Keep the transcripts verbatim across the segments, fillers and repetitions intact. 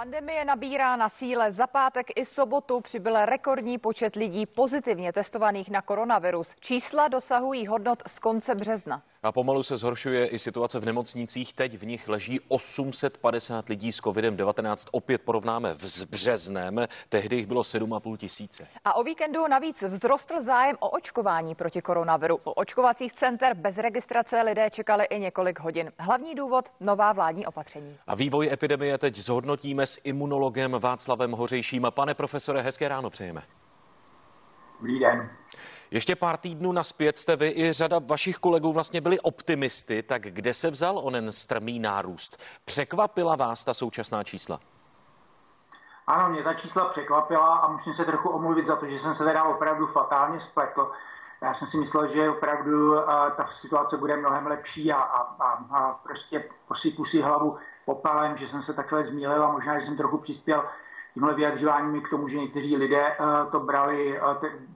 Pandemie nabírá na síle. Za pátek i sobotu přibyl rekordní počet lidí pozitivně testovaných na koronavirus. Čísla dosahují hodnot z konce března. A pomalu se zhoršuje i situace v nemocnicích. Teď v nich leží osm set padesát lidí s covidem devatenáct. Opět porovnáme s březnem. Tehdy jich bylo sedm a půl tisíce. A o víkendu navíc vzrostl zájem o očkování proti koronaviru. U očkovacích center bez registrace lidé čekali i několik hodin. Hlavní důvod nová vládní opatření. A vývoj epidemie teď zhodnotíme s imunologem Václavem Hořejším. Pane profesore, hezké ráno přejeme. Dobrý den. Ještě pár týdnů nazpět jste vy i řada vašich kolegů vlastně byli optimisty, tak kde se vzal onen strmý nárůst? Překvapila vás ta současná čísla? Ano, mě ta čísla překvapila a musím se trochu omluvit za to, že jsem se teda opravdu fatálně spletl. Já jsem si myslel, že opravdu ta situace bude mnohem lepší a, a, a prostě posypu si hlavu popelem, že jsem se takhle zmýlil a možná, že jsem trochu přispěl tímhle vyjadřováním k tomu, že někteří lidé to brali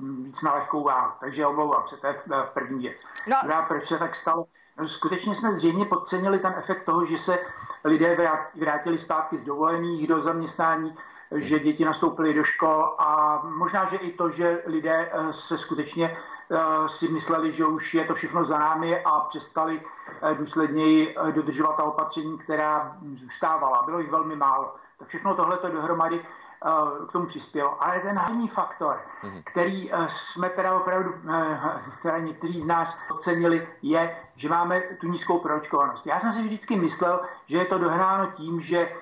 víc na lehkou váhu. Takže omlouvám se, to je první věc. No. Proč se tak stalo? No, skutečně jsme zřejmě podcenili ten efekt toho, že se lidé vrátili zpátky z dovolených do zaměstnání, že děti nastoupily do škol a možná, že i to, že lidé se skutečně si mysleli, že už je to všechno za námi a přestali důsledněji dodržovat ta opatření, která zůstávala. Bylo jich velmi málo. Tak všechno tohleto dohromady k tomu přispělo. Ale ten hlavní faktor, který jsme teda opravdu, teda někteří z nás ocenili, je, že máme tu nízkou proočkovanost. Já jsem si vždycky myslel, že je to dohnáno tím, že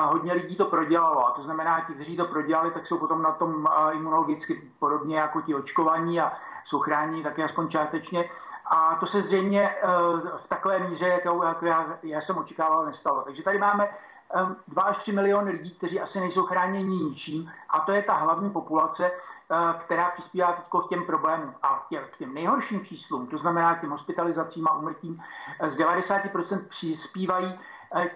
hodně lidí to prodělalo. A to znamená, ti, kteří to prodělali, tak jsou potom na tom imunologicky podobně jako ti očkovaní a jsou chráněni také aspoň částečně. A to se zřejmě v takové míře, jakou já, já jsem očekával, nestalo. Takže tady máme dva až tři miliony lidí, kteří asi nejsou chráněni ničím. A to je ta hlavní populace, která přispívá teď k těm problémům a k těm nejhorším číslům, to znamená těm hospitalizacím a úmrtím, z devadesát procent přispívají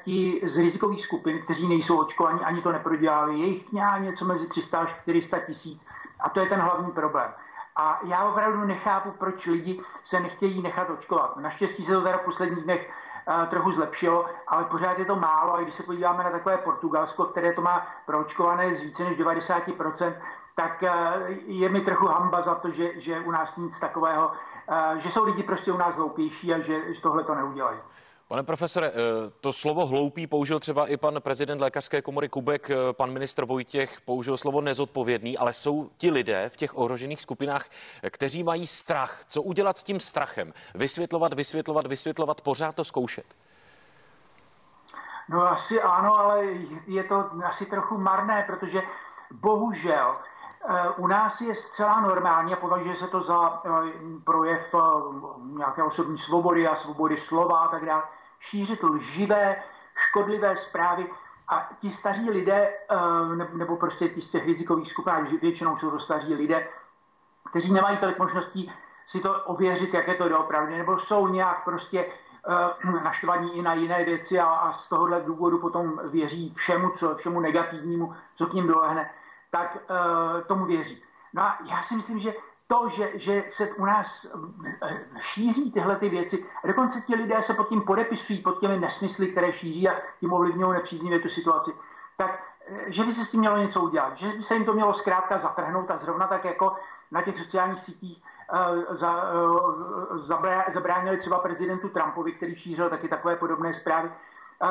ti z rizikových skupin, kteří nejsou očkovaní, ani to neprodělali. Je jich něco mezi tři sta až čtyři sta tisíc a to je ten hlavní problém. A já opravdu nechápu, proč lidi se nechtějí nechat očkovat. Naštěstí se to teda v posledních dnech trochu zlepšilo, ale pořád je to málo. A když se podíváme na takové Portugalsko, které to má proočkované z více než devadesát procent, tak je mi trochu hamba za to, že, že u nás nic takového, že jsou lidi prostě u nás hloupější a že, že tohle to neudělají. Pane profesore, to slovo hloupý použil třeba i pan prezident Lékařské komory Kubek, pan ministr Vojtěch použil slovo nezodpovědný, ale jsou ti lidé v těch ohrožených skupinách, kteří mají strach. Co udělat s tím strachem? Vysvětlovat, vysvětlovat, vysvětlovat, pořád to zkoušet? No asi ano, ale je to asi trochu marné, protože bohužel u nás je zcela normální a považuje se to za projev nějaké osobní svobody a svobody slova a tak dále, šířit lživé, škodlivé zprávy a ti staří lidé, nebo prostě ti z těch rizikových skupin, většinou jsou to staří lidé, kteří nemají tolik možností si to ověřit, jak je to doopravdy, nebo jsou nějak prostě naštvaní i na jiné věci a, a z tohohle důvodu potom věří všemu, co, všemu negativnímu, co k ním dolehne, tak e, tomu věří. No a já si myslím, že to, že, že se u nás šíří tyhle ty věci, a dokonce ti lidé se pod tím podepisují, pod těmi nesmysly, které šíří a tím ovlivňují nepříznivě tu situaci, tak e, že by se s tím mělo něco udělat, že by se jim to mělo zkrátka zatrhnout a zrovna tak jako na těch sociálních sítích e, za, e, zabránili třeba prezidentu Trumpovi, který šířil taky takové podobné zprávy,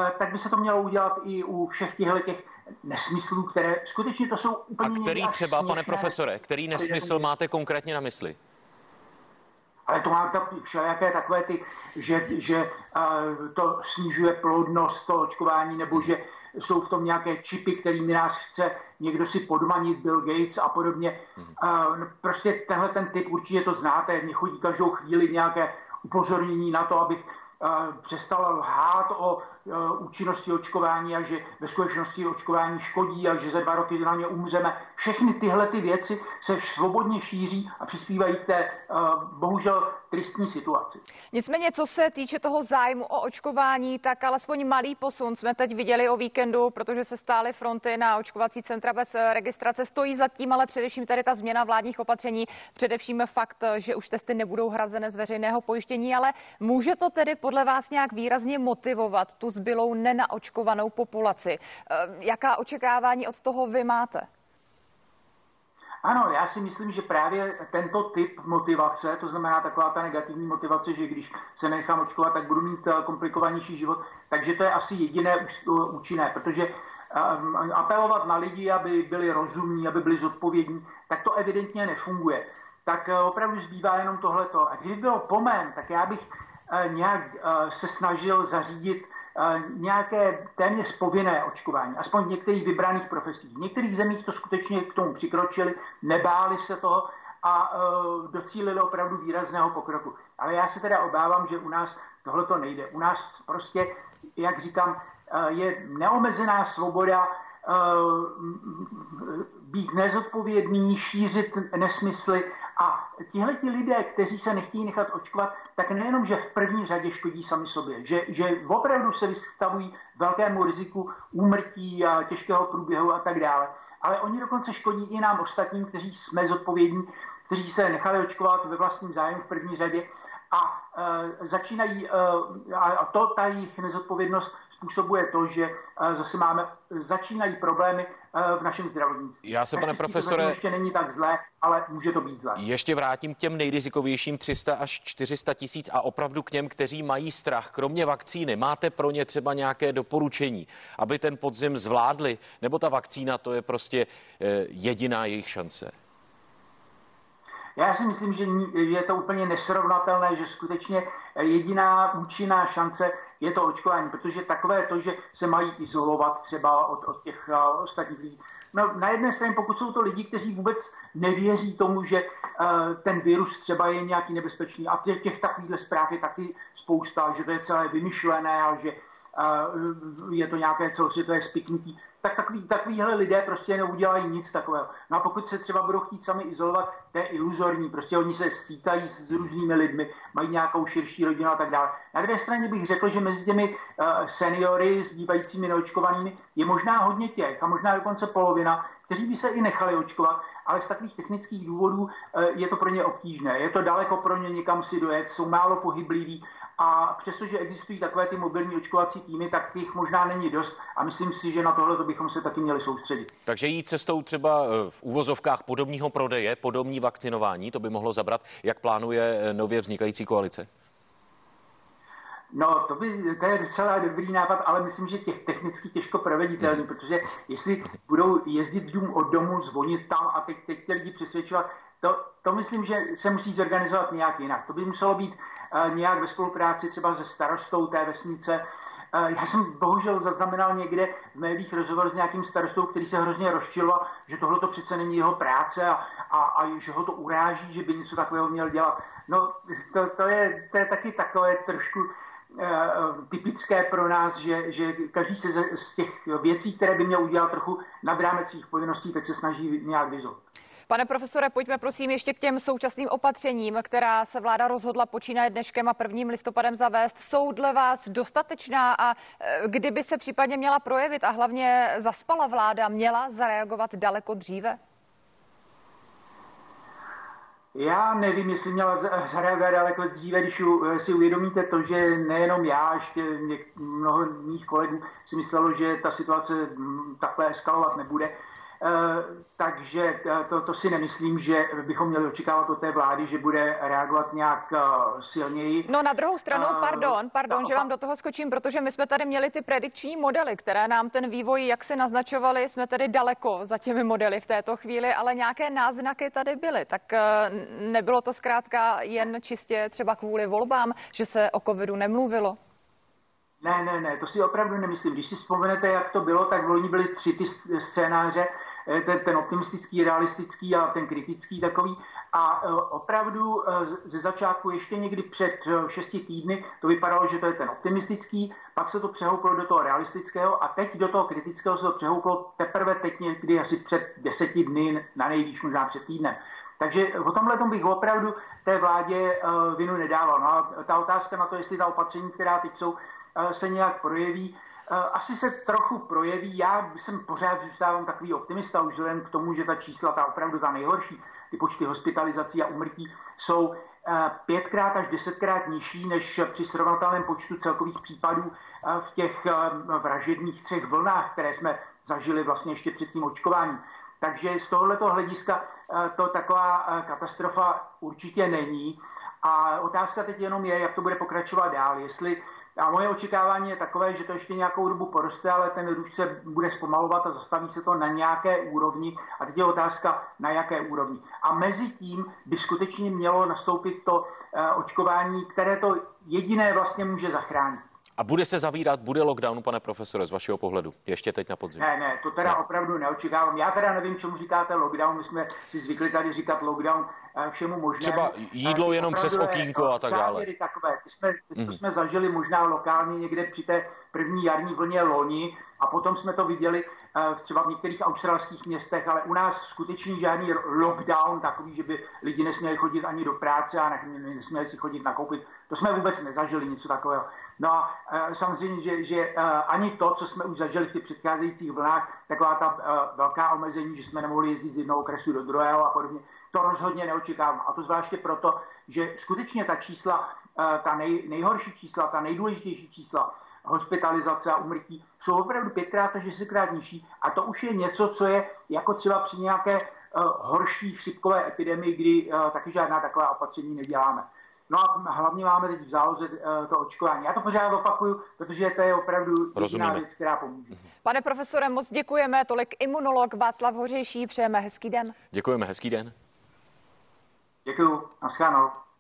e, tak by se to mělo udělat i u všech těchto těch nesmyslů, které skutečně to jsou úplně... A který třeba, směšné, pane profesore, který nesmysl máte konkrétně na mysli? Ale to má ta všelijaké takové ty, že, že uh, to snižuje plodnost toho očkování, nebo že jsou v tom nějaké čipy, kterými nás chce někdo si podmanit, Bill Gates a podobně. Uh, prostě tenhle ten typ, určitě to znáte, mě chodí každou chvíli nějaké upozornění na to, abych přestal lhát o účinnosti očkování a že ve skutečnosti očkování škodí a že za dva roky na ně umřeme. Všechny tyhle ty věci se svobodně šíří a přispívají k té bohužel tristní situaci. Nicméně, co se týče toho zájmu o očkování, tak alespoň malý posun jsme teď viděli o víkendu, protože se stály fronty na očkovací centra bez registrace. Stojí zatím ale především tady ta změna vládních opatření, především fakt, že už testy nebudou hrazené z veřejného pojištění, ale může to tedy podle vás nějak výrazně motivovat tu tu zbylou nenaočkovanou populaci. Jaká očekávání od toho vy máte? Ano, já si myslím, že právě tento typ motivace, to znamená taková ta negativní motivace, že když se nechám očkovat, tak budu mít komplikovanější život, takže to je asi jediné účinné, protože apelovat na lidi, aby byli rozumní, aby byli zodpovědní, tak to evidentně nefunguje. Tak opravdu zbývá jenom tohleto. A kdyby bylo po mém, tak já bych nějak se snažil zařídit nějaké téměř povinné očkování, aspoň v některých vybraných profesích. V některých zemích to skutečně k tomu přikročili, nebáli se toho a docílili opravdu výrazného pokroku. Ale já se teda obávám, že u nás tohleto nejde. U nás prostě, jak říkám, je neomezená svoboda být nezodpovědný, šířit nesmysly. A tihleti lidé, kteří se nechtějí nechat očkovat, tak nejenom, že v první řadě škodí sami sobě, že, že opravdu se vystavují velkému riziku úmrtí a těžkého průběhu a tak dále, ale oni dokonce škodí i nám ostatním, kteří jsme zodpovědní, kteří se nechali očkovat ve vlastním zájmu v první řadě a e, začínají, e, a to ta jejich nezodpovědnost způsobuje to, že zase máme, začínají problémy v našem zdravotnictví. Já se, pane profesore, ještě není tak zlé, ale může to být zlé. Ještě vrátím k těm nejrizikovějším tři sta až čtyři sta tisíc a opravdu k těm, kteří mají strach. Kromě vakcíny máte pro ně třeba nějaké doporučení, aby ten podzim zvládli, nebo ta vakcína to je prostě jediná jejich šance? Já si myslím, že je to úplně nesrovnatelné, že skutečně jediná účinná šance je to očkování, protože takové to, že se mají izolovat třeba od, od těch uh, ostatních lidí. No, na jedné straně, pokud jsou to lidi, kteří vůbec nevěří tomu, že uh, ten virus třeba je nějaký nebezpečný a těch, těch takovýchhle zpráv je taky spousta, že to je celé vymyšlené a že uh, je to nějaké celosvětové spiknutí, tak takový, takovýhle lidé prostě neudělají nic takového. No a pokud se třeba budou chtít sami izolovat, to je iluzorní, prostě oni se stýkají s různými lidmi, mají nějakou širší rodinu a tak dále. Na druhé straně bych řekl, že mezi těmi uh, seniory s dívajícími neočkovanými je možná hodně těch a možná dokonce polovina, kteří by se i nechali očkovat, ale z takových technických důvodů uh, je to pro ně obtížné, je to daleko pro ně někam si dojet, jsou málo pohybliví. A přestože existují takové ty mobilní očkovací týmy, tak jich možná není dost a myslím si, že na tohle bychom se taky měli soustředit. Takže jít cestou třeba v uvozovkách podobného prodeje, podobní vakcinování, to by mohlo zabrat, jak plánuje nově vznikající koalice? No, to, by, to je docela dobrý nápad, ale myslím, že těch technicky těžko proveditelný, protože jestli budou jezdit dům od domu, zvonit tam a teď, teď ty lidi přesvědčovat, to, to myslím, že se musí zorganizovat nějak jinak. To by muselo být nějak ve spolupráci třeba se starostou té vesnice. Já jsem bohužel zaznamenal někde v médiích rozhovor s nějakým starostou, který se hrozně rozčiloval, že tohle to přece není jeho práce a, a, a že ho to uráží, že by něco takového měl dělat. No to, to, je, to je taky takové trošku eh, typické pro nás, že, že každý se z, z těch věcí, které by měl udělat trochu nad rámec svých povinností, tak se snaží nějak vyzvat. Pane profesore, pojďme prosím ještě k těm současným opatřením, která se vláda rozhodla počínaje dneškem a prvním listopadem zavést. Jsou dle vás dostatečná a kdyby se případně měla projevit a hlavně zaspala vláda, měla zareagovat daleko dříve? Já nevím, jestli měla zareagovat daleko dříve, když si uvědomíte to, že nejenom já, ještě mnoho mých kolegů si myslelo, že ta situace takhle eskalovat nebude. Takže to, to si nemyslím, že bychom měli očekávat od té vlády, že bude reagovat nějak silněji. No na druhou stranu, pardon, pardon, že vám do toho skočím, protože my jsme tady měli ty predikční modely, které nám ten vývoj, jak se naznačovali, jsme tedy daleko za těmi modely v této chvíli, ale nějaké náznaky tady byly. Tak nebylo to zkrátka jen čistě třeba kvůli volbám, že se o covidu nemluvilo? Ne, ne, ne, to si opravdu nemyslím. Když si vzpomenete, jak to bylo, tak volní byly tři ty scénáře, Ten, ten optimistický, realistický a ten kritický takový. A opravdu ze začátku ještě někdy před šesti týdny to vypadalo, že to je ten optimistický, pak se to přehouplo do toho realistického a teď do toho kritického se to přehouplo teprve teď někdy asi před deseti dny, na nejvíc možná před týdnem. Takže o tomhle tomu bych opravdu té vládě vinu nedával. No a ta otázka na to, jestli ta opatření, která teď jsou, se nějak projeví, asi se trochu projeví. Já jsem pořád zůstávám takový optimista, už vzhledem k tomu, že ta čísla, ta opravdu ta nejhorší, ty počty hospitalizací a úmrtí jsou pětkrát až desetkrát nižší než při srovnatelném počtu celkových případů v těch vražedných třech vlnách, které jsme zažili vlastně ještě před tím očkováním. Takže z tohoto hlediska to taková katastrofa určitě není. A otázka teď jenom je, jak to bude pokračovat dál. Jestli, a moje očekávání je takové, že to ještě nějakou dobu poroste, ale ten růst se bude zpomalovat a zastaví se to na nějaké úrovni. A teď je otázka, na jaké úrovni. A mezi tím by skutečně mělo nastoupit to očkování, které to jediné vlastně může zachránit. A bude se zavírat, bude lockdown, pane profesore, z vašeho pohledu, ještě teď na podzim? Ne, ne, to teda ne. opravdu neočekávám. Já teda nevím, čemu říkáte lockdown, my jsme si zvykli tady říkat lockdown všemu možnému. Třeba jídlo jenom přes okýnko a tak dále. Takové. Ty jsme, ty mm. jsme zažili možná lokálně někde při té první jarní vlně loni a potom jsme to viděli třeba v některých australských městech, ale u nás skutečně žádný lockdown takový, že by lidi nesměli chodit ani do práce a nesměli si chodit nakoupit. To jsme vůbec nezažili, něco takového. No a samozřejmě, že, že ani to, co jsme už zažili v těch předcházejících vlnách, taková ta velká omezení, že jsme nemohli jezdit z jednoho okresu do druhého a podobně, to rozhodně neočekávám. A to zvláště proto, že skutečně ta čísla, ta nej, nejhorší čísla, ta nejdůležitější čísla, hospitalizace a umrtí jsou opravdu pětkrát až desetkrát nižší a to už je něco, co je jako třeba při nějaké uh, horší chřipkové epidemii, kdy uh, taky žádná taková opatření neděláme. No a hlavně máme teď v záloze uh, to očkování. Já to pořád opakuju, protože to je opravdu jediná věc, která pomůže. Pane profesore, moc děkujeme. Tolik imunolog Václav Hořejší. Přejeme hezký den. Děkujeme, hezký den. Děkuju. Naschledanou.